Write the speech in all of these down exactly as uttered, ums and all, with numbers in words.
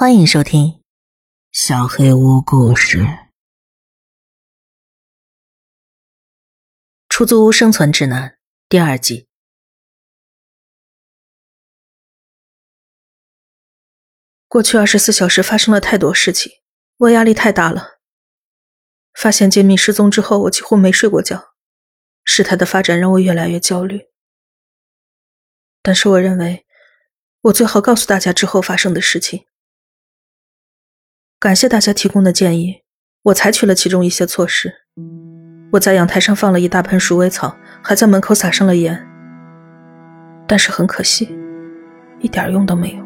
欢迎收听《小黑屋故事》。出租屋生存指南第二季。过去二十四小时发生了太多事情，我压力太大了。发现杰米失踪之后，我几乎没睡过觉。事态的发展让我越来越焦虑。但是我认为，我最好告诉大家之后发生的事情。感谢大家提供的建议，我采取了其中一些措施。我在阳台上放了一大盆鼠尾草，还在门口撒上了盐。但是很可惜，一点用都没有。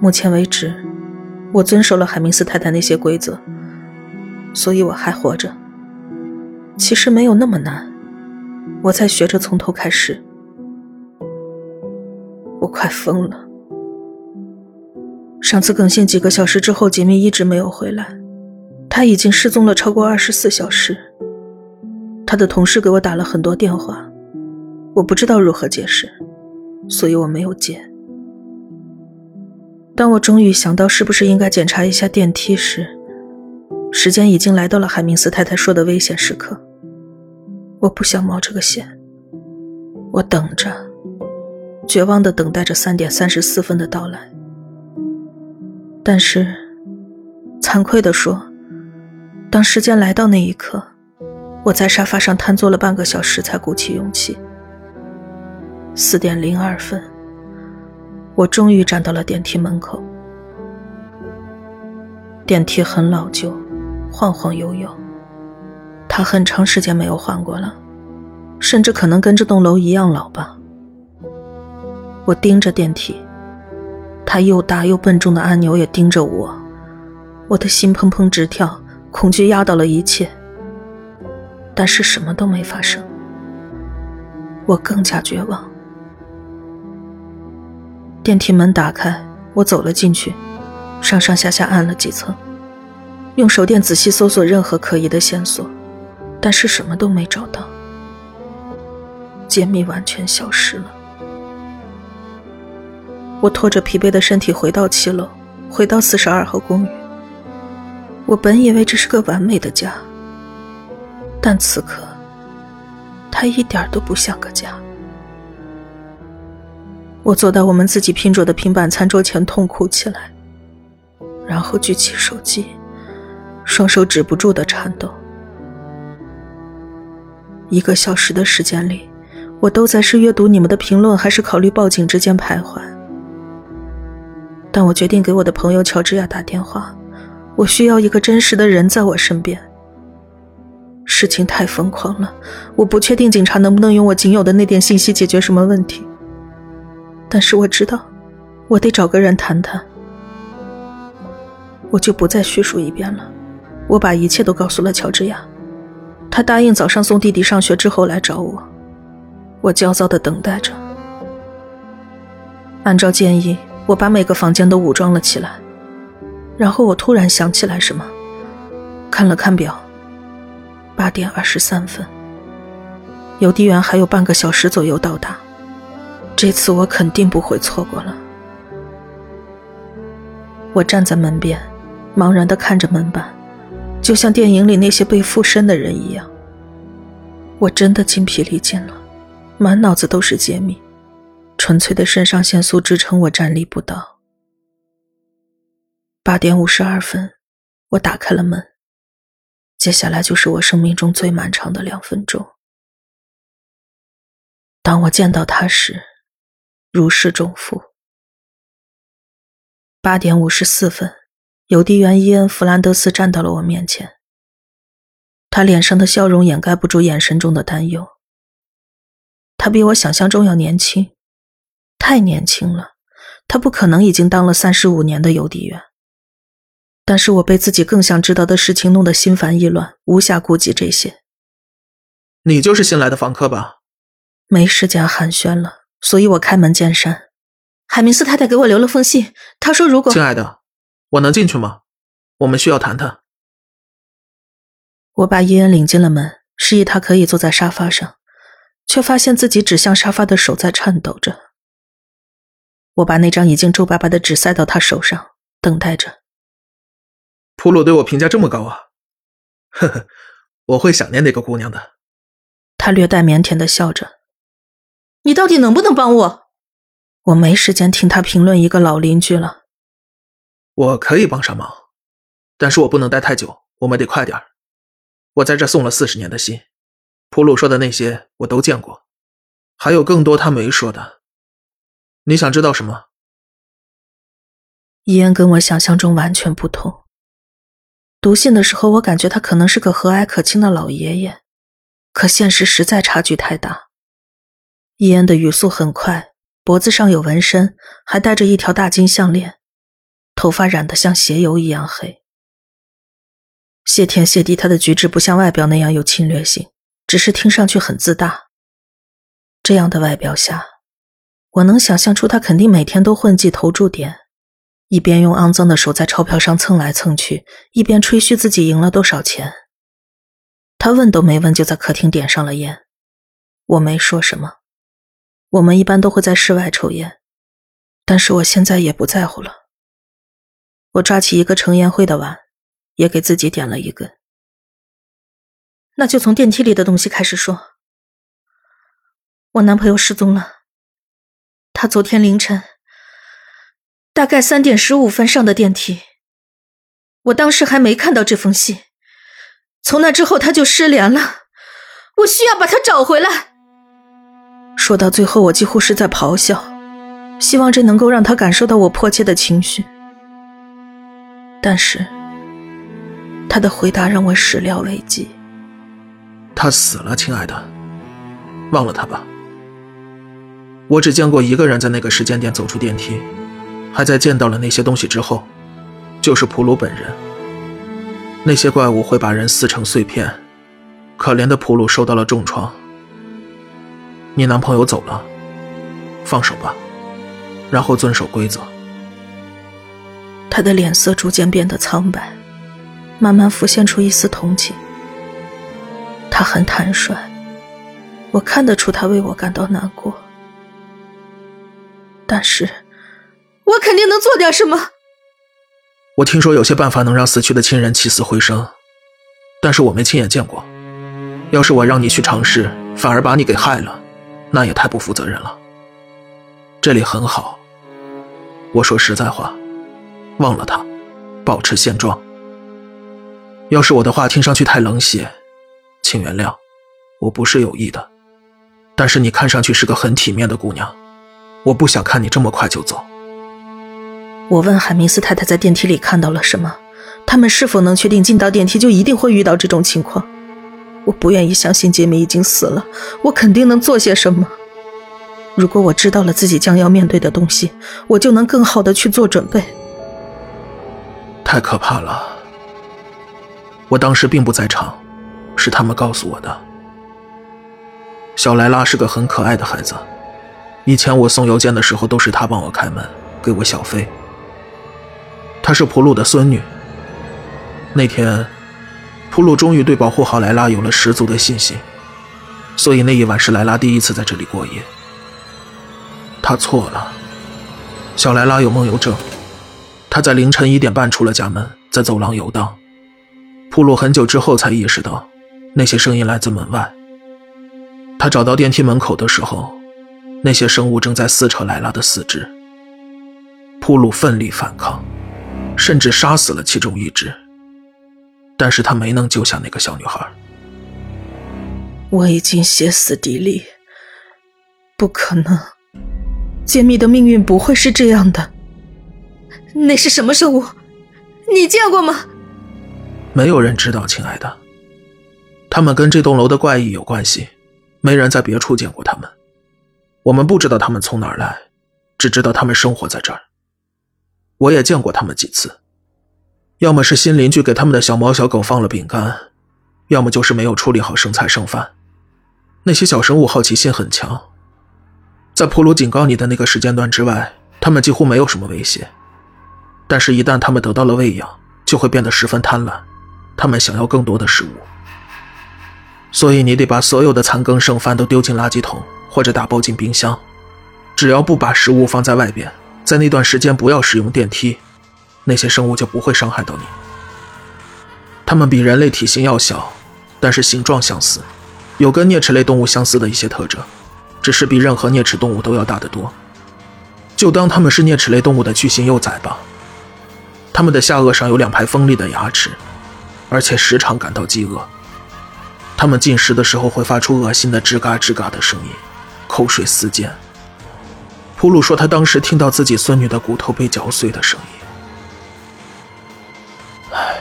目前为止，我遵守了海明斯太太那些规则，所以我还活着。其实没有那么难，我在学着从头开始。我快疯了。上次更新几个小时之后，杰米一直没有回来，他已经失踪了超过二十四小时。他的同事给我打了很多电话，我不知道如何解释，所以我没有接。当我终于想到是不是应该检查一下电梯时，时间已经来到了海明斯太太说的危险时刻。我不想冒这个险，我等着，绝望地等待着三点三十四分的到来。但是惭愧地说，当时间来到那一刻，我在沙发上瘫坐了半个小时才鼓起勇气。四点零二分，我终于站到了电梯门口。电梯很老旧，晃晃悠悠，它很长时间没有换过了，甚至可能跟这栋楼一样老吧。我盯着电梯，它又大又笨重的按钮也盯着我，我的心砰砰直跳，恐惧压倒了一切。但是什么都没发生，我更加绝望。电梯门打开，我走了进去，上上下下按了几层，用手电仔细搜索任何可疑的线索，但是什么都没找到。杰米完全消失了。我拖着疲惫的身体回到七楼，回到四十二号公寓。我本以为这是个完美的家，但此刻，它一点都不像个家。我坐到我们自己拼着的平板餐桌前痛哭起来，然后举起手机，双手止不住地颤抖。一个小时的时间里，我都在是阅读你们的评论还是考虑报警之间徘徊。但我决定给我的朋友乔治亚打电话，我需要一个真实的人在我身边。事情太疯狂了，我不确定警察能不能用我仅有的那点信息解决什么问题。但是我知道，我得找个人谈谈。我就不再叙述一遍了，我把一切都告诉了乔治亚，他答应早上送弟弟上学之后来找我。我焦躁地等待着。按照建议，我把每个房间都武装了起来，然后我突然想起来什么，看了看表，八点二十三分，邮递员还有半个小时左右到达，这次我肯定不会错过了。我站在门边，茫然地看着门板，就像电影里那些被附身的人一样。我真的筋疲力尽了，满脑子都是杰米。纯粹的肾上腺素支撑我站立不倒。八点五十二分，我打开了门。接下来就是我生命中最漫长的两分钟。当我见到他时，如释重负。八点五十四分，邮递员伊恩·弗兰德斯站到了我面前。他脸上的笑容掩盖不住眼神中的担忧。他比我想象中要年轻。太年轻了，他不可能已经当了三十五年的邮递员。但是我被自己更想知道的事情弄得心烦意乱，无暇顾及这些。你就是新来的房客吧？没时间寒暄了，所以我开门见山。海明斯太太给我留了封信，她说如果……亲爱的，我能进去吗？我们需要谈谈。我把伊恩领进了门，示意他可以坐在沙发上，却发现自己指向沙发的手在颤抖着。我把那张已经皱巴巴的纸塞到他手上，等待着。普鲁对我评价这么高啊，呵呵，我会想念那个姑娘的。他略带腼腆地笑着。你到底能不能帮我？我没时间听他评论一个老邻居了。我可以帮上忙，但是我不能待太久，我们得快点。我在这送了四十年的信，普鲁说的那些我都见过，还有更多他没说的。你想知道什么？伊恩跟我想象中完全不同。读信的时候，我感觉他可能是个和蔼可亲的老爷爷，可现实实在差距太大。伊恩的语速很快，脖子上有纹身，还戴着一条大金项链，头发染得像鞋油一样黑。谢天谢地，他的举止不像外表那样有侵略性，只是听上去很自大。这样的外表下，我能想象出他肯定每天都混迹投注点，一边用肮脏的手在钞票上蹭来蹭去，一边吹嘘自己赢了多少钱。他问都没问就在客厅点上了烟，我没说什么。我们一般都会在室外抽烟，但是我现在也不在乎了。我抓起一个盛烟灰的碗，也给自己点了一根。那就从电梯里的东西开始说。我男朋友失踪了，他昨天凌晨大概三点十五分上的电梯，我当时还没看到这封信，从那之后他就失联了，我需要把他找回来。说到最后，我几乎是在咆哮，希望这能够让他感受到我迫切的情绪。但是他的回答让我始料未及。他死了，亲爱的，忘了他吧。我只见过一个人在那个时间点走出电梯，还在见到了那些东西之后，就是普鲁本人。那些怪物会把人撕成碎片，可怜的普鲁受到了重创。你男朋友走了，放手吧，然后遵守规则。他的脸色逐渐变得苍白，慢慢浮现出一丝同情。他很坦率，我看得出他为我感到难过。但是我肯定能做点什么。我听说有些办法能让死去的亲人起死回生，但是我没亲眼见过。要是我让你去尝试，反而把你给害了，那也太不负责任了。这里很好，我说实在话，忘了他，保持现状。要是我的话听上去太冷血，请原谅，我不是有意的。但是你看上去是个很体面的姑娘，我不想看你这么快就走。我问海明斯太太在电梯里看到了什么，他们是否能确定进到电梯就一定会遇到这种情况。我不愿意相信杰米已经死了，我肯定能做些什么。如果我知道了自己将要面对的东西，我就能更好地去做准备。太可怕了。我当时并不在场，是他们告诉我的。小莱拉是个很可爱的孩子，以前我送邮件的时候都是他帮我开门，给我小费。她是普鲁的孙女。那天普鲁终于对保护好莱拉有了十足的信心，所以那一晚是莱拉第一次在这里过夜。她错了，小莱拉有梦游症，她在凌晨一点半出了家门，在走廊游荡。普鲁很久之后才意识到那些声音来自门外。他找到电梯门口的时候，那些生物正在撕扯莱拉的四肢。普鲁奋力反抗，甚至杀死了其中一只，但是他没能救下那个小女孩。我已经歇斯底里，不可能，杰米的命运不会是这样的。那是什么生物？你见过吗？没有人知道，亲爱的。他们跟这栋楼的怪异有关系，没人在别处见过他们。我们不知道他们从哪儿来，只知道他们生活在这儿。我也见过他们几次，要么是新邻居给他们的小猫小狗放了饼干，要么就是没有处理好剩菜剩饭。那些小生物好奇心很强，在普鲁警告你的那个时间段之外，他们几乎没有什么威胁。但是一旦他们得到了喂养，就会变得十分贪婪，他们想要更多的食物。所以你得把所有的残羹剩饭都丢进垃圾桶，或者打包进冰箱。只要不把食物放在外边，在那段时间不要使用电梯，那些生物就不会伤害到你。它们比人类体型要小，但是形状相似，有跟啮齿类动物相似的一些特征，只是比任何啮齿动物都要大得多。就当它们是啮齿类动物的巨型幼崽吧。它们的下颚上有两排锋利的牙齿，而且时常感到饥饿。它们进食的时候会发出恶心的吱嘎吱嘎的声音，口水四溅。普鲁说他当时听到自己孙女的骨头被嚼碎的声音。唉，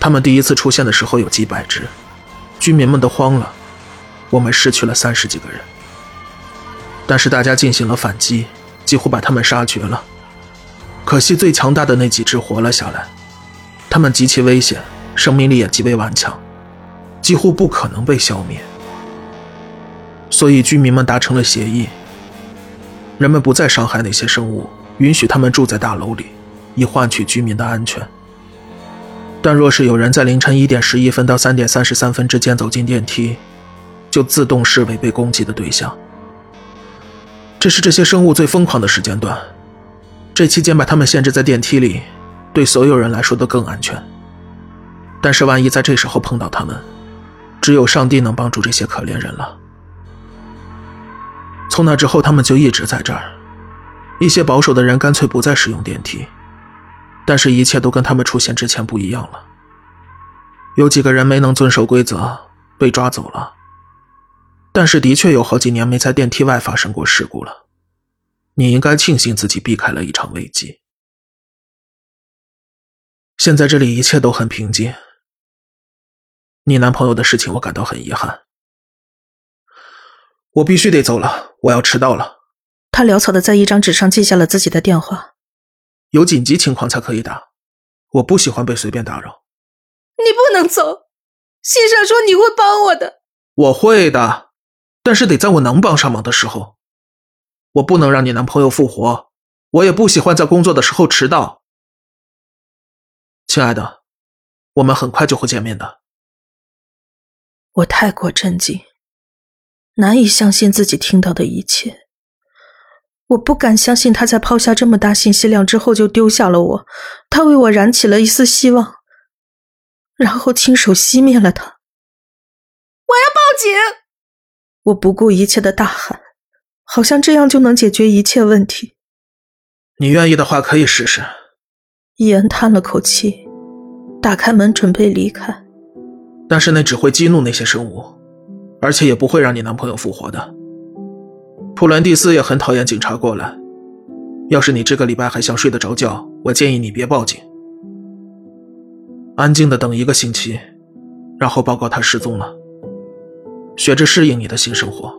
他们第一次出现的时候有几百只，居民们都慌了，我们失去了三十几个人。但是大家进行了反击，几乎把他们杀绝了。可惜最强大的那几只活了下来，它们极其危险，生命力也极为顽强，几乎不可能被消灭。所以居民们达成了协议，人们不再伤害那些生物，允许他们住在大楼里，以换取居民的安全。但若是有人在凌晨一点十一分到三点三十三分之间走进电梯，就自动视为被攻击的对象。这是这些生物最疯狂的时间段，这期间把他们限制在电梯里，对所有人来说都更安全。但是万一在这时候碰到他们，只有上帝能帮助这些可怜人了。从那之后他们就一直在这儿，一些保守的人干脆不再使用电梯，但是一切都跟他们出现之前不一样了。有几个人没能遵守规则，被抓走了，但是的确有好几年没在电梯外发生过事故了。你应该庆幸自己避开了一场危机。现在这里一切都很平静。你男朋友的事情我感到很遗憾。我必须得走了，我要迟到了。他潦草地在一张纸上记下了自己的电话。有紧急情况才可以打，我不喜欢被随便打扰。你不能走，先生说你会帮我的。我会的，但是得在我能帮上忙的时候。我不能让你男朋友复活，我也不喜欢在工作的时候迟到。亲爱的，我们很快就会见面的。我太过震惊，难以相信自己听到的一切。我不敢相信他在抛下这么大信息量之后就丢下了我，他为我燃起了一丝希望，然后亲手熄灭了他。我要报警！我不顾一切的大喊。好像这样就能解决一切问题。你愿意的话可以试试。伊恩叹了口气，打开门准备离开。但是那只会激怒那些生物，而且也不会让你男朋友复活的。普兰蒂斯也很讨厌警察过来。要是你这个礼拜还想睡得着觉，我建议你别报警。安静的等一个星期，然后报告他失踪了。学着适应你的新生活。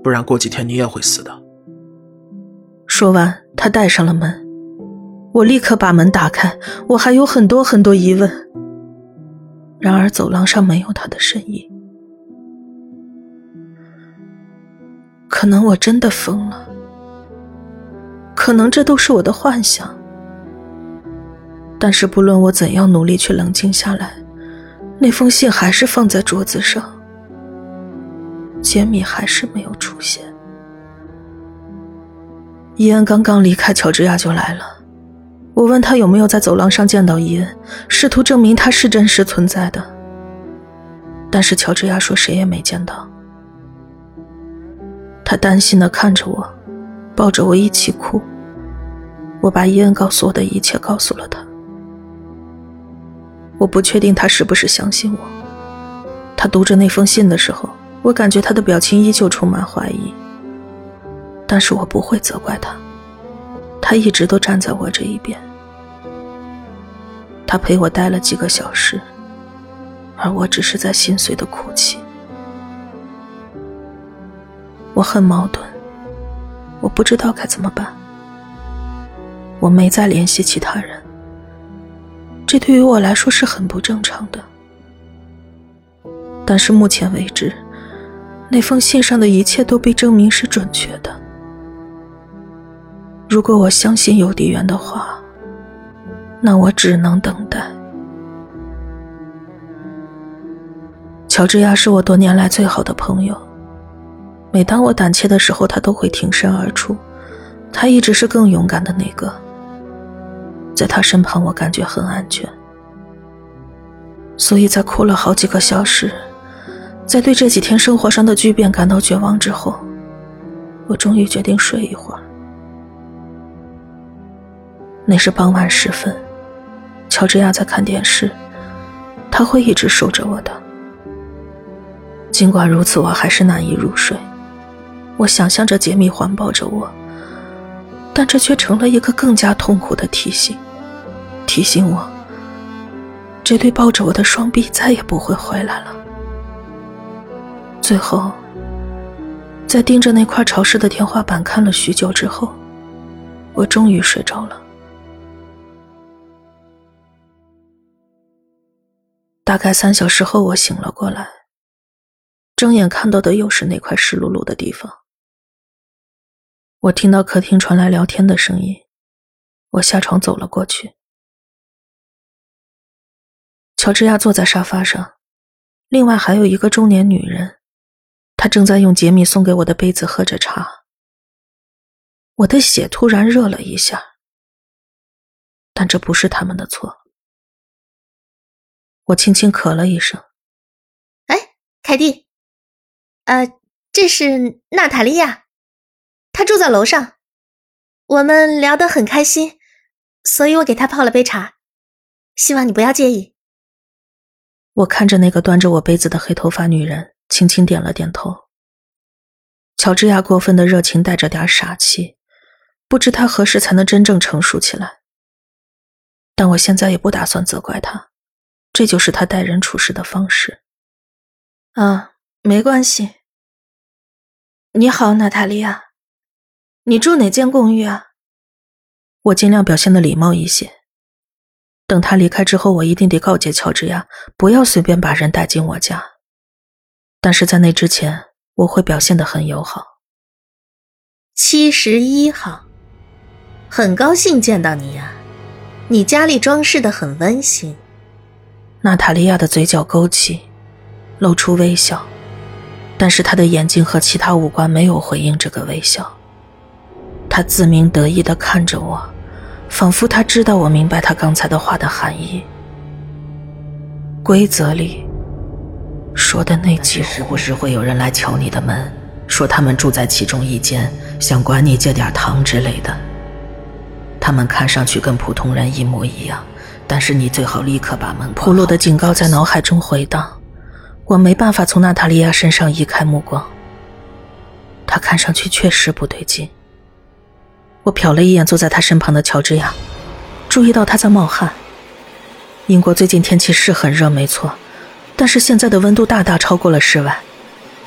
不然过几天你也会死的。说完他带上了门，我立刻把门打开，我还有很多很多疑问。然而走廊上没有他的身影。可能我真的疯了，可能这都是我的幻想。但是不论我怎样努力去冷静下来，那封信还是放在桌子上，杰米还是没有出现。伊恩刚刚离开乔治亚就来了，我问他有没有在走廊上见到伊恩，试图证明他是真实存在的。但是乔治亚说谁也没见到。他担心地看着我，抱着我一起哭。我把伊恩告诉我的一切告诉了他。我不确定他是不是相信我。他读着那封信的时候，我感觉他的表情依旧充满怀疑，但是我不会责怪他，他一直都站在我这一边。他陪我待了几个小时，而我只是在心碎地哭泣。我很矛盾，我不知道该怎么办。我没再联系其他人，这对于我来说是很不正常的。但是目前为止，那封信上的一切都被证明是准确的。如果我相信邮递员的话，那我只能等待。乔治亚是我多年来最好的朋友，每当我胆怯的时候，他都会挺身而出，他一直是更勇敢的那个。在他身旁，我感觉很安全。所以在哭了好几个小时，在对这几天生活上的巨变感到绝望之后，我终于决定睡一会儿。那是傍晚时分，乔治亚在看电视，他会一直守着我的。尽管如此，我还是难以入睡。我想象着杰米环抱着我，但这却成了一个更加痛苦的提醒，提醒我这对抱着我的双臂再也不会回来了。最后，在盯着那块潮湿的天花板看了许久之后，我终于睡着了。大概三小时后，我醒了过来，睁眼看到的又是那块湿漉漉的地方。我听到客厅传来聊天的声音，我下床走了过去。乔治亚坐在沙发上，另外还有一个中年女人，她正在用杰米送给我的杯子喝着茶。我的血突然热了一下，但这不是他们的错。我轻轻咳了一声。哎，凯蒂，呃，这是娜塔莉亚，她住在楼上，我们聊得很开心，所以我给她泡了杯茶，希望你不要介意。我看着那个端着我杯子的黑头发女人，轻轻点了点头。乔治亚过分的热情带着点傻气，不知她何时才能真正成熟起来。但我现在也不打算责怪她，这就是她待人处事的方式。啊，没关系。你好，娜塔莉亚，你住哪间公寓啊？我尽量表现得礼貌一些。等他离开之后，我一定得告诫乔治亚不要随便把人带进我家，但是在那之前我会表现得很友好。七十一号，很高兴见到你呀、啊，你家里装饰得很温馨。娜塔莉亚的嘴角勾起，露出微笑，但是她的眼睛和其他五官没有回应这个微笑。她自鸣得意地看着我，仿佛他知道我明白他刚才的话的含义。规则里说的那几户，时不时会有人来敲你的门，说他们住在其中一间，想管你借点糖之类的。他们看上去跟普通人一模一样，但是你最好立刻把门关好。葫芦的警告在脑海中回荡，我没办法从娜塔莉亚身上移开目光。她看上去确实不对劲。我瞟了一眼坐在他身旁的乔治亚，注意到他在冒汗。英国最近天气是很热没错，但是现在的温度大大超过了室外，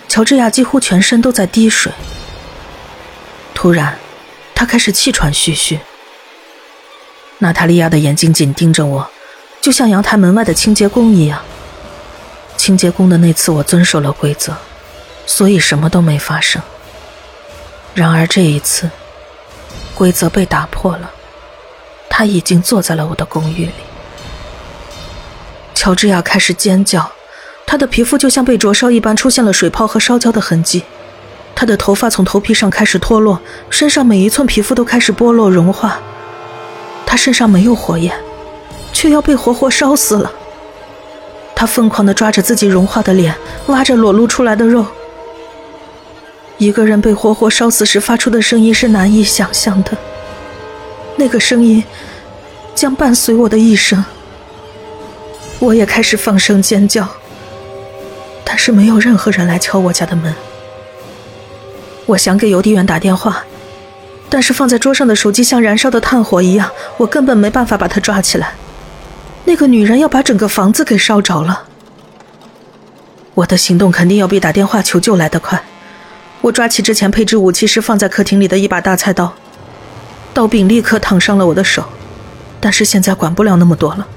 乔治亚几乎全身都在滴水。突然他开始气喘吁吁。娜塔莉亚的眼睛紧盯着我，就像阳台门外的清洁工一样。清洁工的那次我遵守了规则，所以什么都没发生。然而这一次规则被打破了，他已经坐在了我的公寓里。乔治亚开始尖叫，他的皮肤就像被灼烧一般，出现了水泡和烧焦的痕迹。他的头发从头皮上开始脱落，身上每一寸皮肤都开始剥落融化。他身上没有火焰，却要被活活烧死了。他疯狂地抓着自己融化的脸，挖着裸露出来的肉。一个人被活活烧死时发出的声音是难以想象的，那个声音将伴随我的一生。我也开始放声尖叫，但是没有任何人来敲我家的门。我想给邮递员打电话，但是放在桌上的手机像燃烧的炭火一样，我根本没办法把它抓起来。那个女人要把整个房子给烧着了，我的行动肯定要比打电话求救来得快。我抓起之前配置武器时放在客厅里的一把大菜刀，刀柄立刻烫伤了我的手，但是现在管不了那么多了，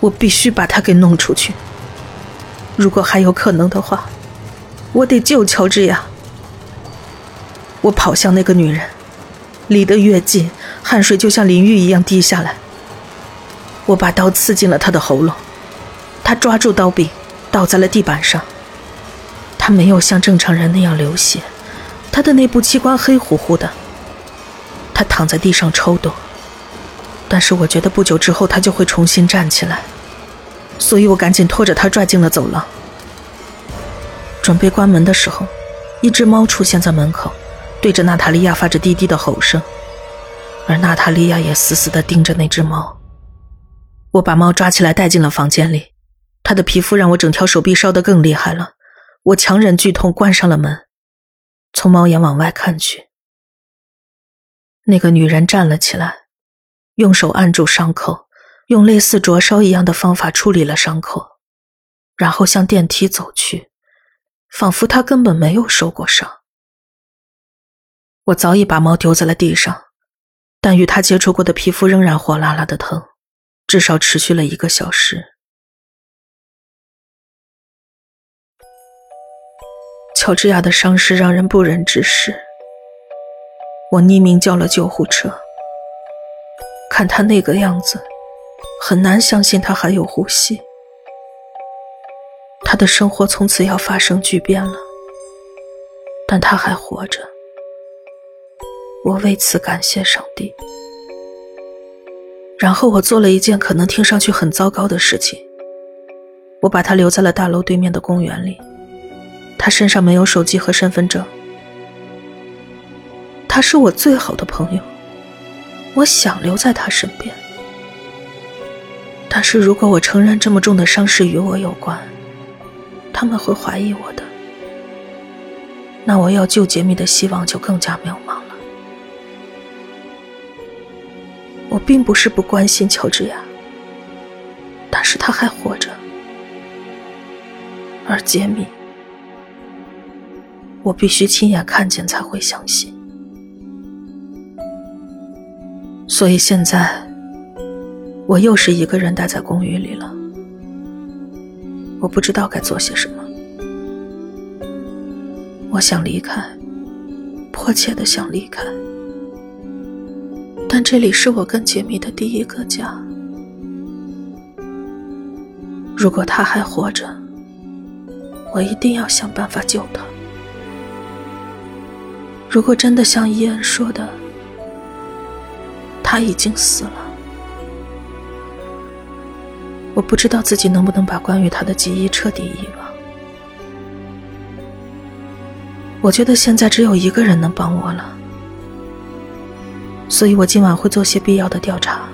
我必须把它给弄出去。如果还有可能的话，我得救乔治亚。我跑向那个女人，离得越近，汗水就像淋浴一样滴下来。我把刀刺进了她的喉咙，她抓住刀柄，倒在了地板上。他没有像正常人那样流血，他的内部器官黑乎乎的。他躺在地上抽动，但是我觉得不久之后他就会重新站起来，所以我赶紧拖着他拽进了走廊。准备关门的时候，一只猫出现在门口，对着娜塔莉亚发着低低的吼声，而娜塔莉亚也死死地盯着那只猫。我把猫抓起来带进了房间里，它的皮肤让我整条手臂烧得更厉害了。我强忍剧痛关上了门，从猫眼往外看去，那个女人站了起来，用手按住伤口，用类似灼烧一样的方法处理了伤口，然后向电梯走去，仿佛她根本没有受过伤。我早已把猫丢在了地上，但与它接触过的皮肤仍然火辣辣的疼，至少持续了一个小时。乔治亚的伤势让人不忍直视，我匿名叫了救护车。看他那个样子，很难相信他还有呼吸。他的生活从此要发生巨变了，但他还活着，我为此感谢上帝。然后我做了一件可能听上去很糟糕的事情，我把他留在了大楼对面的公园里。他身上没有手机和身份证，他是我最好的朋友，我想留在他身边。但是如果我承认这么重的伤势与我有关，他们会怀疑我的，那我要救杰米的希望就更加渺茫了。我并不是不关心乔治亚，但是他还活着，而杰米，我必须亲眼看见才会相信。所以现在，我又是一个人待在公寓里了，我不知道该做些什么。我想离开，迫切地想离开。但这里是我跟杰米的第一个家。如果他还活着，我一定要想办法救他。如果真的像伊恩说的，他已经死了，我不知道自己能不能把关于他的记忆彻底遗忘。我觉得现在只有一个人能帮我了，所以我今晚会做些必要的调查，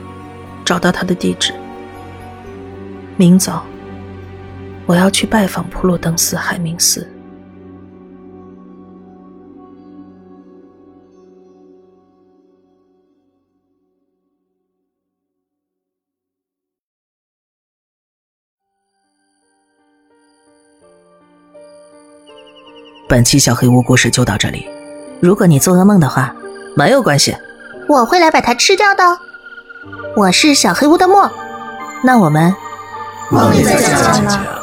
找到他的地址。明早，我要去拜访普鲁登斯海明斯。本期小黑屋故事就到这里。如果你做噩梦的话，没有关系，我会来把它吃掉的。我是小黑屋的墨，那我们梦里再见了。